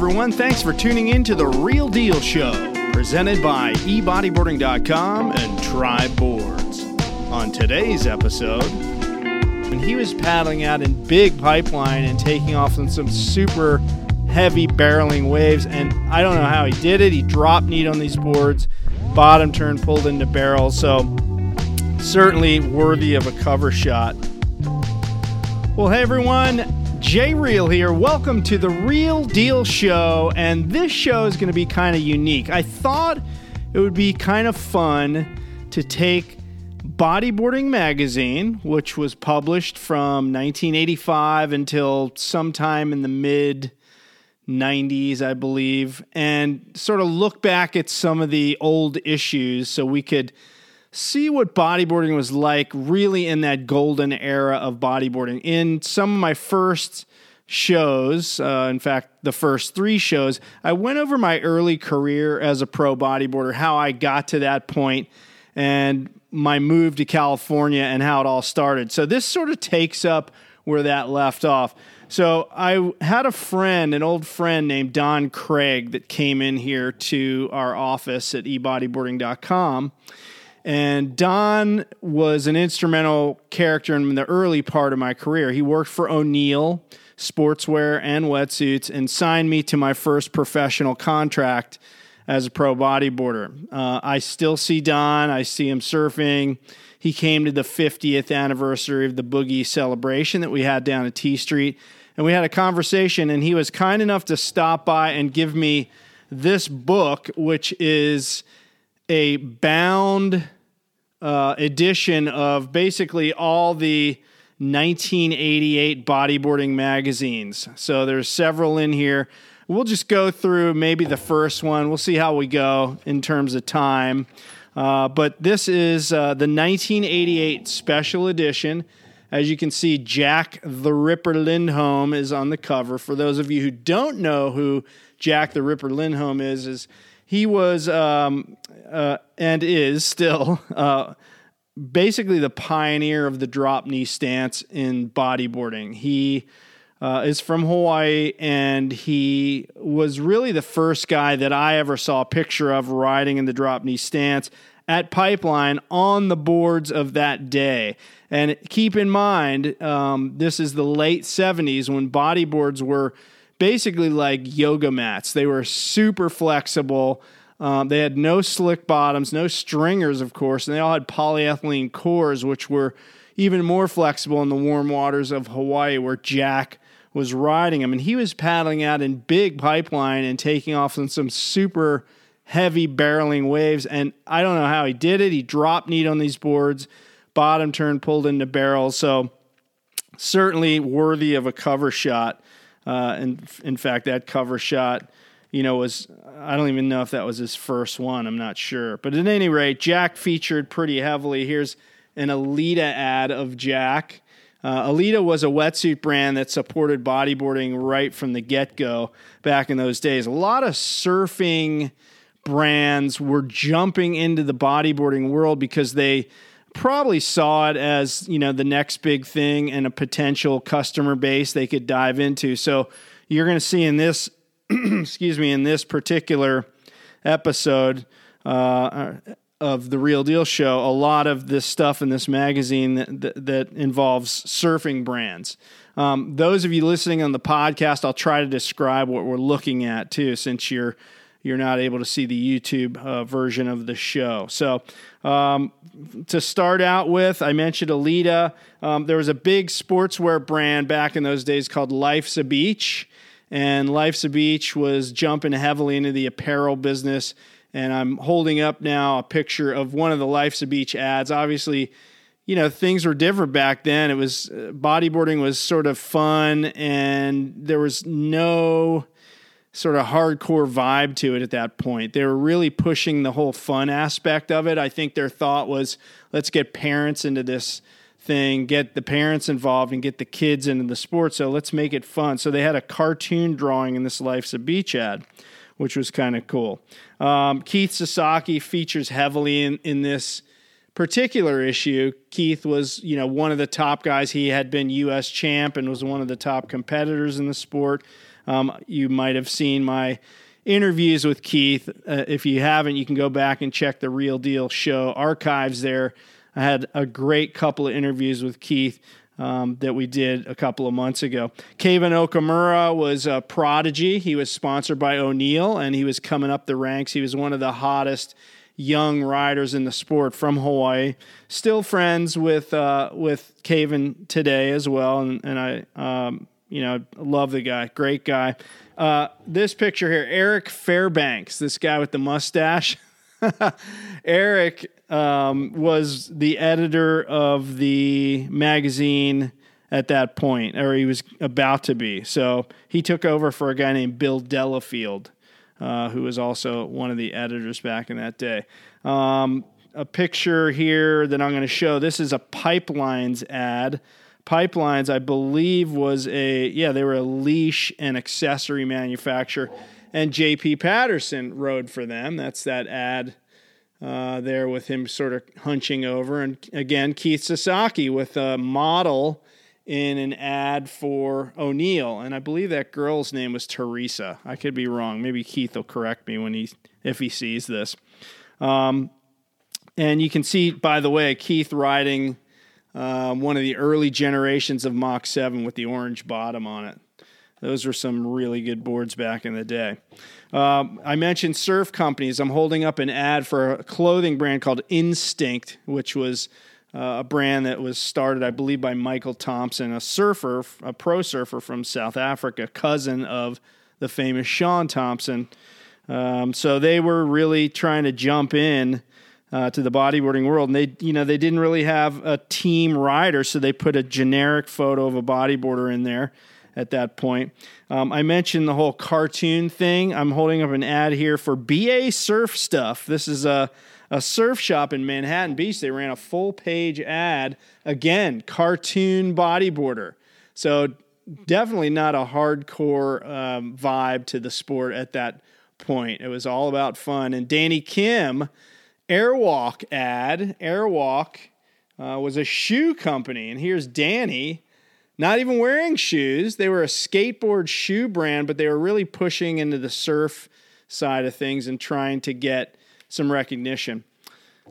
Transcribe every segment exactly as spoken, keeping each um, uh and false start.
everyone. Thanks for tuning in to The Real Deal Show, presented by e bodyboarding dot com and Tribe Boards. On today's episode, when he was paddling out in Big Pipeline and taking off on some super heavy barreling waves, and I don't know how he did it. He dropped need on these boards, bottom turn pulled into barrels, so certainly worthy of a cover shot. Well, hey everyone, J Real here. Welcome to the Real Deal Show, and this show is going to be kind of unique. I thought it would be kind of fun to take Bodyboarding Magazine, which was published from nineteen eighty-five until sometime in the mid nineties, I believe, and sort of look back at some of the old issues so we could see what bodyboarding was like really in that golden era of bodyboarding. In some of my first shows, uh, in fact, the first three shows, I went over my early career as a pro bodyboarder, how I got to that point, and my move to California and how it all started. So this sort of takes up where that left off. So I had a friend, an old friend named Don Craig, that came in here to our office at e bodyboarding dot com. And Don was an instrumental character in the early part of my career. He worked for O'Neill Sportswear and Wetsuits and signed me to my first professional contract as a pro bodyboarder. Uh, I still see Don. I see him surfing. He came to the fiftieth anniversary of the Boogie celebration that we had down at T Street, and we had a conversation, and he was kind enough to stop by and give me this book, which is a bound uh, edition of basically all the nineteen eighty-eight bodyboarding magazines. So there's several in here. We'll just go through maybe the first one. We'll see how we go in terms of time. Uh, but this is uh, the nineteen eighty-eight special edition. As you can see, Jack the Ripper Lindholm is on the cover. For those of you who don't know who Jack the Ripper Lindholm is, is he was um, uh, and is still uh, basically the pioneer of the drop knee stance in bodyboarding. He uh, is from Hawaii, and he was really the first guy that I ever saw a picture of riding in the drop knee stance at Pipeline on the boards of that day. And keep in mind, um, this is the late seventies when bodyboards were basically like yoga mats. They were super flexible. Um, they had no slick bottoms, no stringers, of course, and they all had polyethylene cores, which were even more flexible in the warm waters of Hawaii where Jack was riding them. And he was paddling out in Big Pipeline and taking off on some super heavy barreling waves, and I don't know how he did it. He dropped need on these boards, bottom turn pulled into barrels, so certainly worthy of a cover shot. Uh, and in fact, that cover shot, you know, was, I don't even know if that was his first one. I'm not sure. But at any rate, Jack featured pretty heavily. Here's an Alita ad of Jack. Uh, Alita was a wetsuit brand that supported bodyboarding right from the get-go back in those days. A lot of surfing brands were jumping into the bodyboarding world because they probably saw it as, you know, the next big thing and a potential customer base they could dive into. So you're going to see in this, excuse me, in this particular episode uh, of The Real Deal Show, a lot of this stuff in this magazine that, that, that involves surfing brands. Um, those of you listening on the podcast, I'll try to describe what we're looking at too, since you're you're not able to see the YouTube uh, version of the show. So um, to start out with, I mentioned Alita. Um, there was a big sportswear brand back in those days called Life's a Beach, and Life's a Beach was jumping heavily into the apparel business, and I'm holding up now a picture of one of the Life's a Beach ads. Obviously, you know, things were different back then. It was uh, bodyboarding was sort of fun, and there was no sort of hardcore vibe to it at that point. They were really pushing the whole fun aspect of it. I think their thought was, let's get parents into this thing, get the parents involved and get the kids into the sport, so let's make it fun. So they had a cartoon drawing in this Life's a Beach ad, which was kind of cool. Um, Keith Sasaki features heavily in, in this particular issue. Keith was, you know, one of the top guys. He had been U S champ and was one of the top competitors in the sport. Um, you might have seen my interviews with Keith. Uh, if you haven't, you can go back and check the Real Deal Show archives there. I had a great couple of interviews with Keith um, that we did a couple of months ago. Kavin Okamura was a prodigy. He was sponsored by O'Neill, and he was coming up the ranks. He was one of the hottest young riders in the sport from Hawaii. Still friends with uh, with Kavin today as well, and, and I um, you know love the guy. Great guy. Uh, this picture here, Eric Fairbanks, this guy with the mustache. Eric um, was the editor of the magazine at that point, or he was about to be. So he took over for a guy named Bill Delafield, uh, who was also one of the editors back in that day. Um, a picture here that I'm going to show, this is a Pipelines ad. Pipelines, I believe, was a, yeah, they were a leash and accessory manufacturer, and J P. Patterson rode for them. That's that ad uh, there with him sort of hunching over. And again, Keith Sasaki with a model in an ad for O'Neill, and I believe that girl's name was Teresa. I could be wrong. Maybe Keith will correct me when he if he sees this. Um, and you can see, by the way, Keith riding Uh, one of the early generations of Mach seven with the orange bottom on it. Those were some really good boards back in the day. Um, I mentioned surf companies. I'm holding up an ad for a clothing brand called Instinct, which was uh, a brand that was started, I believe, by Michael Thompson, a surfer, a pro surfer from South Africa, cousin of the famous Shaun Thompson. Um, so they were really trying to jump in Uh, to the bodyboarding world, and they, you know, they didn't really have a team rider, so they put a generic photo of a bodyboarder in there at that point. Um, I mentioned the whole cartoon thing. I'm holding up an ad here for B A Surf Stuff. This is a, a surf shop in Manhattan Beach. They ran a full-page ad. Again, cartoon bodyboarder. So definitely not a hardcore um, vibe to the sport at that point. It was all about fun. And Danny Kim... Airwalk ad. Airwalk uh, was a shoe company, and here's Danny, not even wearing shoes. They were a skateboard shoe brand, but they were really pushing into the surf side of things and trying to get some recognition.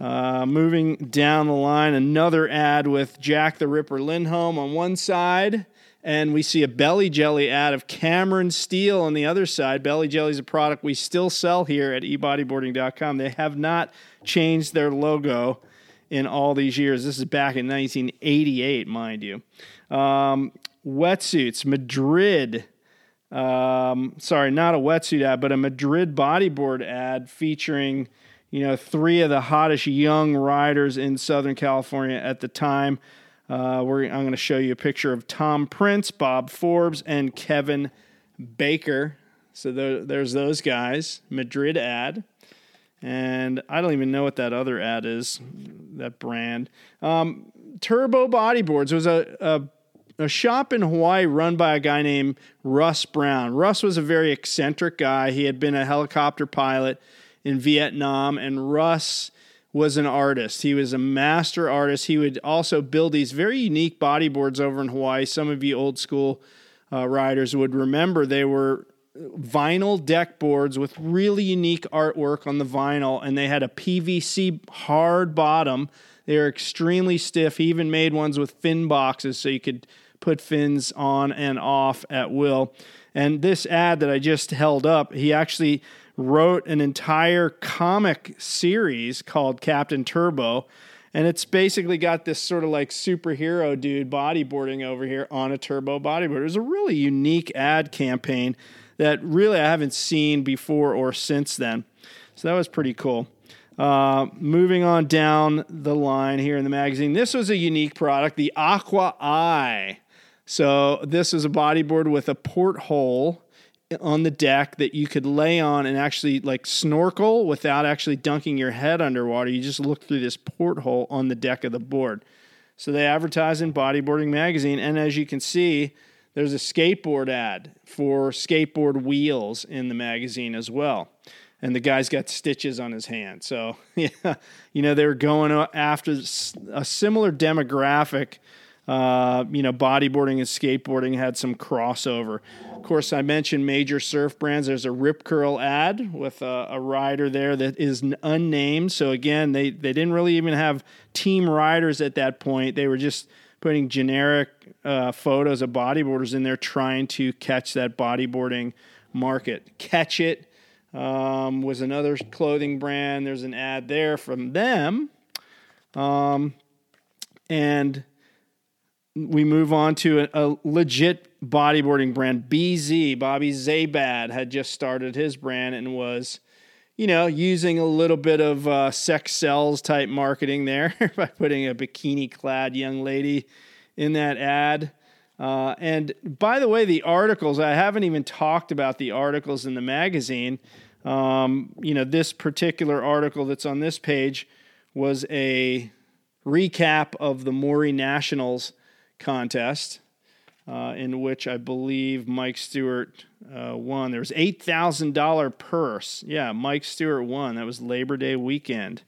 Uh, moving down the line, another ad with Jack the Ripper Lindholm on one side, and we see a Belly Jelly ad of Cameron Steele on the other side. Belly Jelly is a product we still sell here at e bodyboarding dot com. They have not changed their logo in all these years. This is back in nineteen eighty-eight, mind you. Um, wetsuits, Madrid. Um, sorry, not a wetsuit ad, but a Madrid bodyboard ad featuring, you know, three of the hottest young riders in Southern California at the time. Uh, we're, I'm going to show you a picture of Tom Prince, Bob Forbes, and Kevin Baker. So there, there's those guys. Madrid ad. And I don't even know what that other ad is, that brand. Um, Turbo Bodyboards was a, a, a shop in Hawaii run by a guy named Russ Brown. Russ was a very eccentric guy. He had been a helicopter pilot in Vietnam, and Russ... was an artist. He was a master artist. He would also build these very unique bodyboards over in Hawaii. Some of you old school uh, riders would remember they were vinyl deck boards with really unique artwork on the vinyl, and they had a P V C hard bottom. They were extremely stiff. He even made ones with fin boxes so you could put fins on and off at will. And this ad that I just held up, he actually wrote an entire comic series called Captain Turbo, and it's basically got this sort of like superhero dude bodyboarding over here on a turbo bodyboard. It was a really unique ad campaign that really I haven't seen before or since then. So that was pretty cool. Uh, moving on down the line here in the magazine, this was a unique product, the Aqua Eye. So this is a bodyboard with a porthole on the deck that you could lay on and actually like snorkel without actually dunking your head underwater. You just look through this porthole on the deck of the board. So they advertise in Bodyboarding Magazine. And as you can see, there's a skateboard ad for skateboard wheels in the magazine as well. And the guy's got stitches on his hand. So yeah, you know, they were going after a similar demographic Uh, you know, bodyboarding and skateboarding had some crossover. Of course, I mentioned major surf brands. There's a Rip Curl ad with a, a rider there that is unnamed. So again, they, they didn't really even have team riders at that point. They were just putting generic uh, photos of bodyboarders in there, trying to catch that bodyboarding market. Catch It um, was another clothing brand. There's an ad there from them. Um, and... We move on to a, a legit bodyboarding brand. B Z, Bobby Zabad, had just started his brand and was, you know, using a little bit of uh, sex sells type marketing there by putting a bikini-clad young lady in that ad. Uh, and by the way, the articles, I haven't even talked about the articles in the magazine. Um, you know, this particular article that's on this page was a recap of the Maury Nationals contest, uh, in which I believe Mike Stewart uh, won. There was eight thousand dollars purse. Yeah, Mike Stewart won. That was Labor Day weekend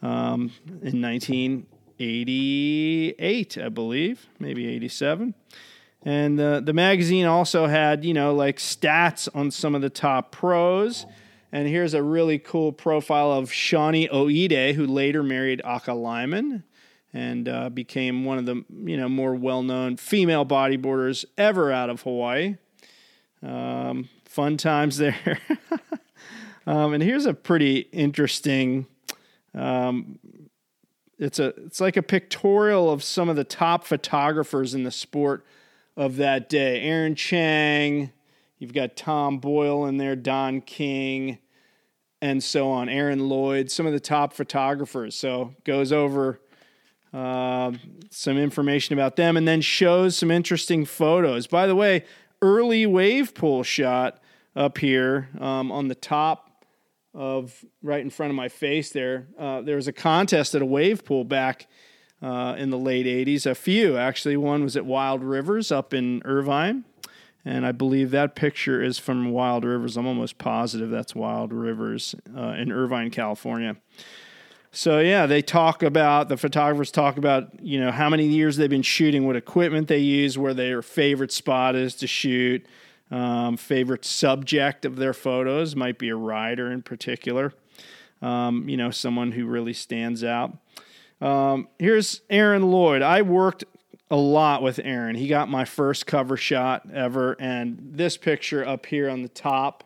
um, in nineteen eighty-eight, I believe, maybe eighty-seven. And uh, the magazine also had, you know, like stats on some of the top pros. And here's a really cool profile of Shawnee Oide, who later married Aka Lyman, and uh, became one of the, you know, more well-known female bodyboarders ever out of Hawaii. Um, fun times there. um, and here's a pretty interesting, um, it's a it's like a pictorial of some of the top photographers in the sport of that day. Aaron Chang, you've got Tom Boyle in there, Don King, and so on. Aaron Lloyd, some of the top photographers. So goes over Uh, some information about them, and then shows some interesting photos. By the way, early wave pool shot up here um, on the top of right in front of my face there. Uh, there was a contest at a wave pool back uh, in the late eighties. A few, actually. One was at Wild Rivers up in Irvine, and I believe that picture is from Wild Rivers. I'm almost positive that's Wild Rivers uh, in Irvine, California. So, yeah, they talk about, the photographers talk about, you know, how many years they've been shooting, what equipment they use, where their favorite spot is to shoot, um, favorite subject of their photos, might be a rider in particular, um, you know, someone who really stands out. Um, here's Aaron Lloyd. I worked a lot with Aaron. He got my first cover shot ever, and this picture up here on the top,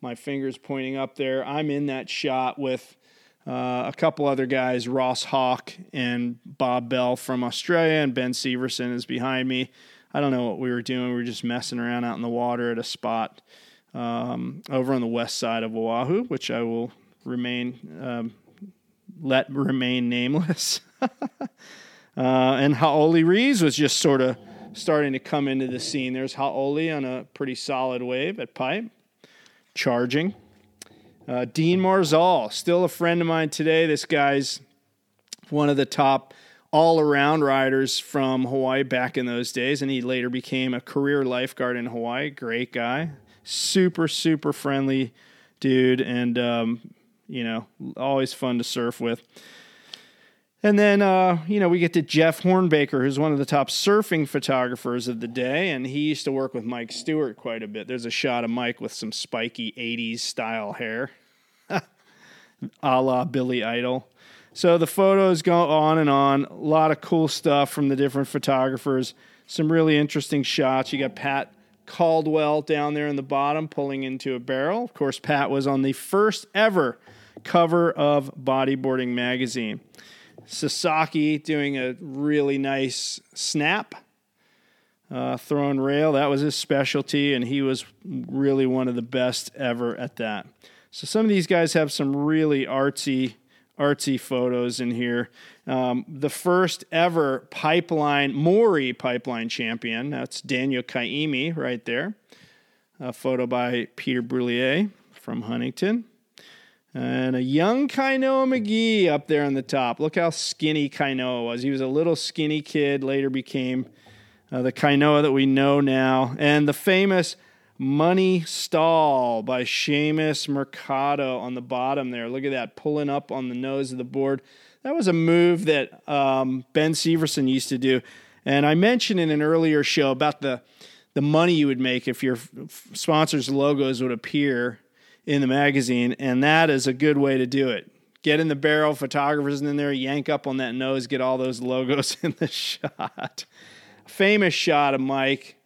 my finger's pointing up there, I'm in that shot with Uh, a couple other guys, Ross Hawk and Bob Bell from Australia, and Ben Severson is behind me. I don't know what we were doing. We were just messing around out in the water at a spot um, over on the west side of Oahu, which I will remain um, let remain nameless. uh, and Haoli Reeves was just sort of starting to come into the scene. There's Haoli on a pretty solid wave at Pipe, charging. Uh, Dean Marzal, still a friend of mine today. This guy's one of the top all-around riders from Hawaii back in those days, and he later became a career lifeguard in Hawaii. Great guy. Super, super friendly dude, and, um, you know, always fun to surf with. And then, uh, you know, we get to Jeff Hornbaker, who's one of the top surfing photographers of the day, and he used to work with Mike Stewart quite a bit. There's a shot of Mike with some spiky eighties-style hair, a la Billy Idol. So the photos go on and on. A lot of cool stuff from the different photographers. Some really interesting shots. You got Pat Caldwell down there in the bottom pulling into a barrel. Of course, Pat was on the first ever cover of Bodyboarding Magazine. Sasaki doing a really nice snap, uh, throwing rail. That was his specialty, and he was really one of the best ever at that. So some of these guys have some really artsy, artsy photos in here. Um, the first ever Pipeline, Maury Pipeline champion, that's Daniel Kaimi right there. A photo by Peter Brullier from Huntington. And a young Kainoa McGee up there on the top. Look how skinny Kainoa was. He was a little skinny kid, later became uh, the Kainoa that we know now. And the famous Money Stall by Seamus Mercado on the bottom there. Look at that, pulling up on the nose of the board. That was a move that um, Ben Severson used to do. And I mentioned in an earlier show about the the money you would make if your sponsors' logos would appear in the magazine, and that is a good way to do it. Get in the barrel, photographers in there, yank up on that nose, get all those logos in the shot. Famous shot of Mike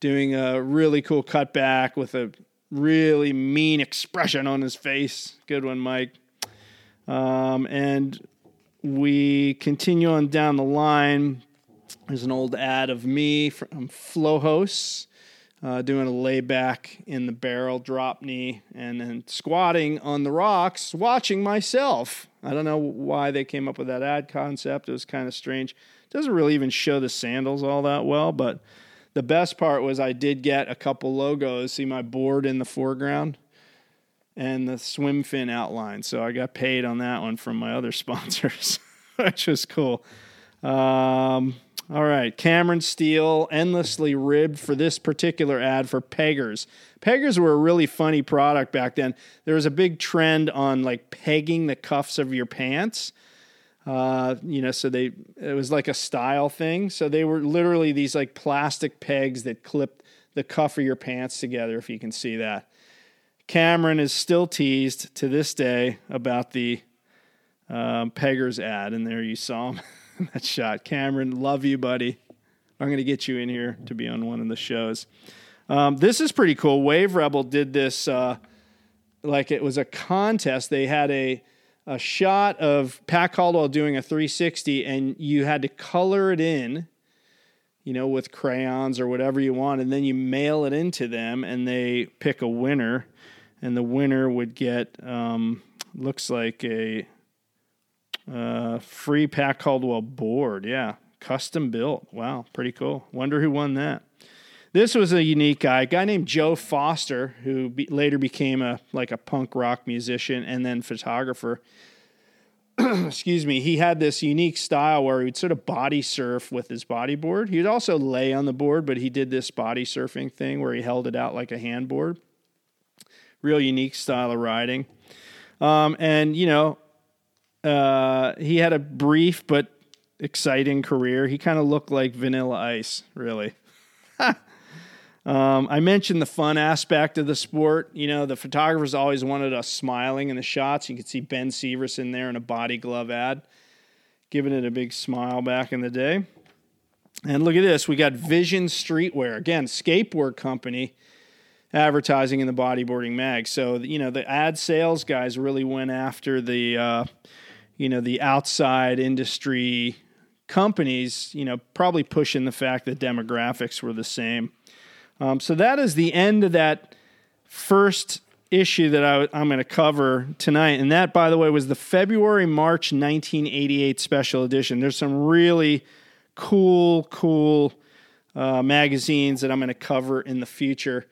doing a really cool cutback with a really mean expression on his face. Good one, Mike. Um, and we continue on down the line. There's an old ad of me from Flohos uh, doing a layback in the barrel, drop knee, and then squatting on the rocks, watching myself. I don't know why they came up with that ad concept. It was kind of strange. It doesn't really even show the sandals all that well, but the best part was I did get a couple logos. See my board in the foreground and the swim fin outline. So I got paid on that one from my other sponsors, which was cool. Um, all right. Cameron Steele, endlessly ribbed for this particular ad for Peggers. Peggers were a really funny product back then. There was a big trend on like pegging the cuffs of your pants. Uh, you know, so they, it was like a style thing. So they were literally these like plastic pegs that clipped the cuff of your pants together, if you can see that. Cameron is still teased to this day about the um, Peggers ad. And there you saw him in that shot. Cameron, love you, buddy. I'm going to get you in here to be on one of the shows. Um, this is pretty cool. Wave Rebel did this, uh, like it was a contest. They had a, a shot of Pat Caldwell doing a three sixty, and you had to color it in, you know, with crayons or whatever you want, and then you mail it into them, and they pick a winner, and the winner would get, um, looks like a uh, free Pat Caldwell board. Yeah, custom built. Wow, pretty cool. Wonder who won that. This was a unique guy, a guy named Joe Foster, who be, later became a like a punk rock musician and then photographer. Excuse me. He had this unique style where he would sort of body surf with his bodyboard. He would also lay on the board, but he did this body surfing thing where he held it out like a handboard. Real unique style of riding. Um, and, you know, uh, he had a brief but exciting career. He kind of looked like Vanilla Ice, really. Um, I mentioned the fun aspect of the sport. You know, the photographers always wanted us smiling in the shots. You could see Ben Severson there in a body glove ad, giving it a big smile back in the day. And look at this. We got Vision Streetwear. Again, skateboard company advertising in the bodyboarding mag. So, you know, the ad sales guys really went after the, uh, you know, the outside industry companies, you know, probably pushing the fact that demographics were the same. Um, so that is the end of that first issue that I, I'm going to cover tonight. And that, by the way, was the February-March nineteen eighty-eight special edition. There's some really cool, cool uh, magazines that I'm going to cover in the future.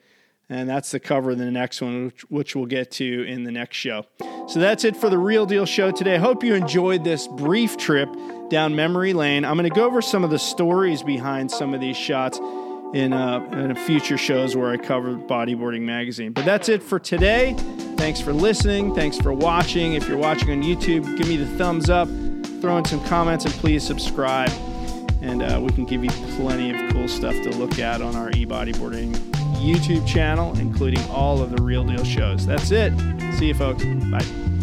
And that's the cover of the next one, which, which we'll get to in the next show. So that's it for the Real Deal Show today. Hope you enjoyed this brief trip down memory lane. I'm going to go over some of the stories behind some of these shots in uh in future shows where I cover Bodyboarding Magazine. But that's it for today. Thanks for listening. Thanks for watching. If you're watching on YouTube, give me the thumbs up, throw in some comments, and please subscribe. And uh, we can give you plenty of cool stuff to look at on our eBodyboarding YouTube channel, including all of the Real Deal shows. That's it. See you, folks. Bye.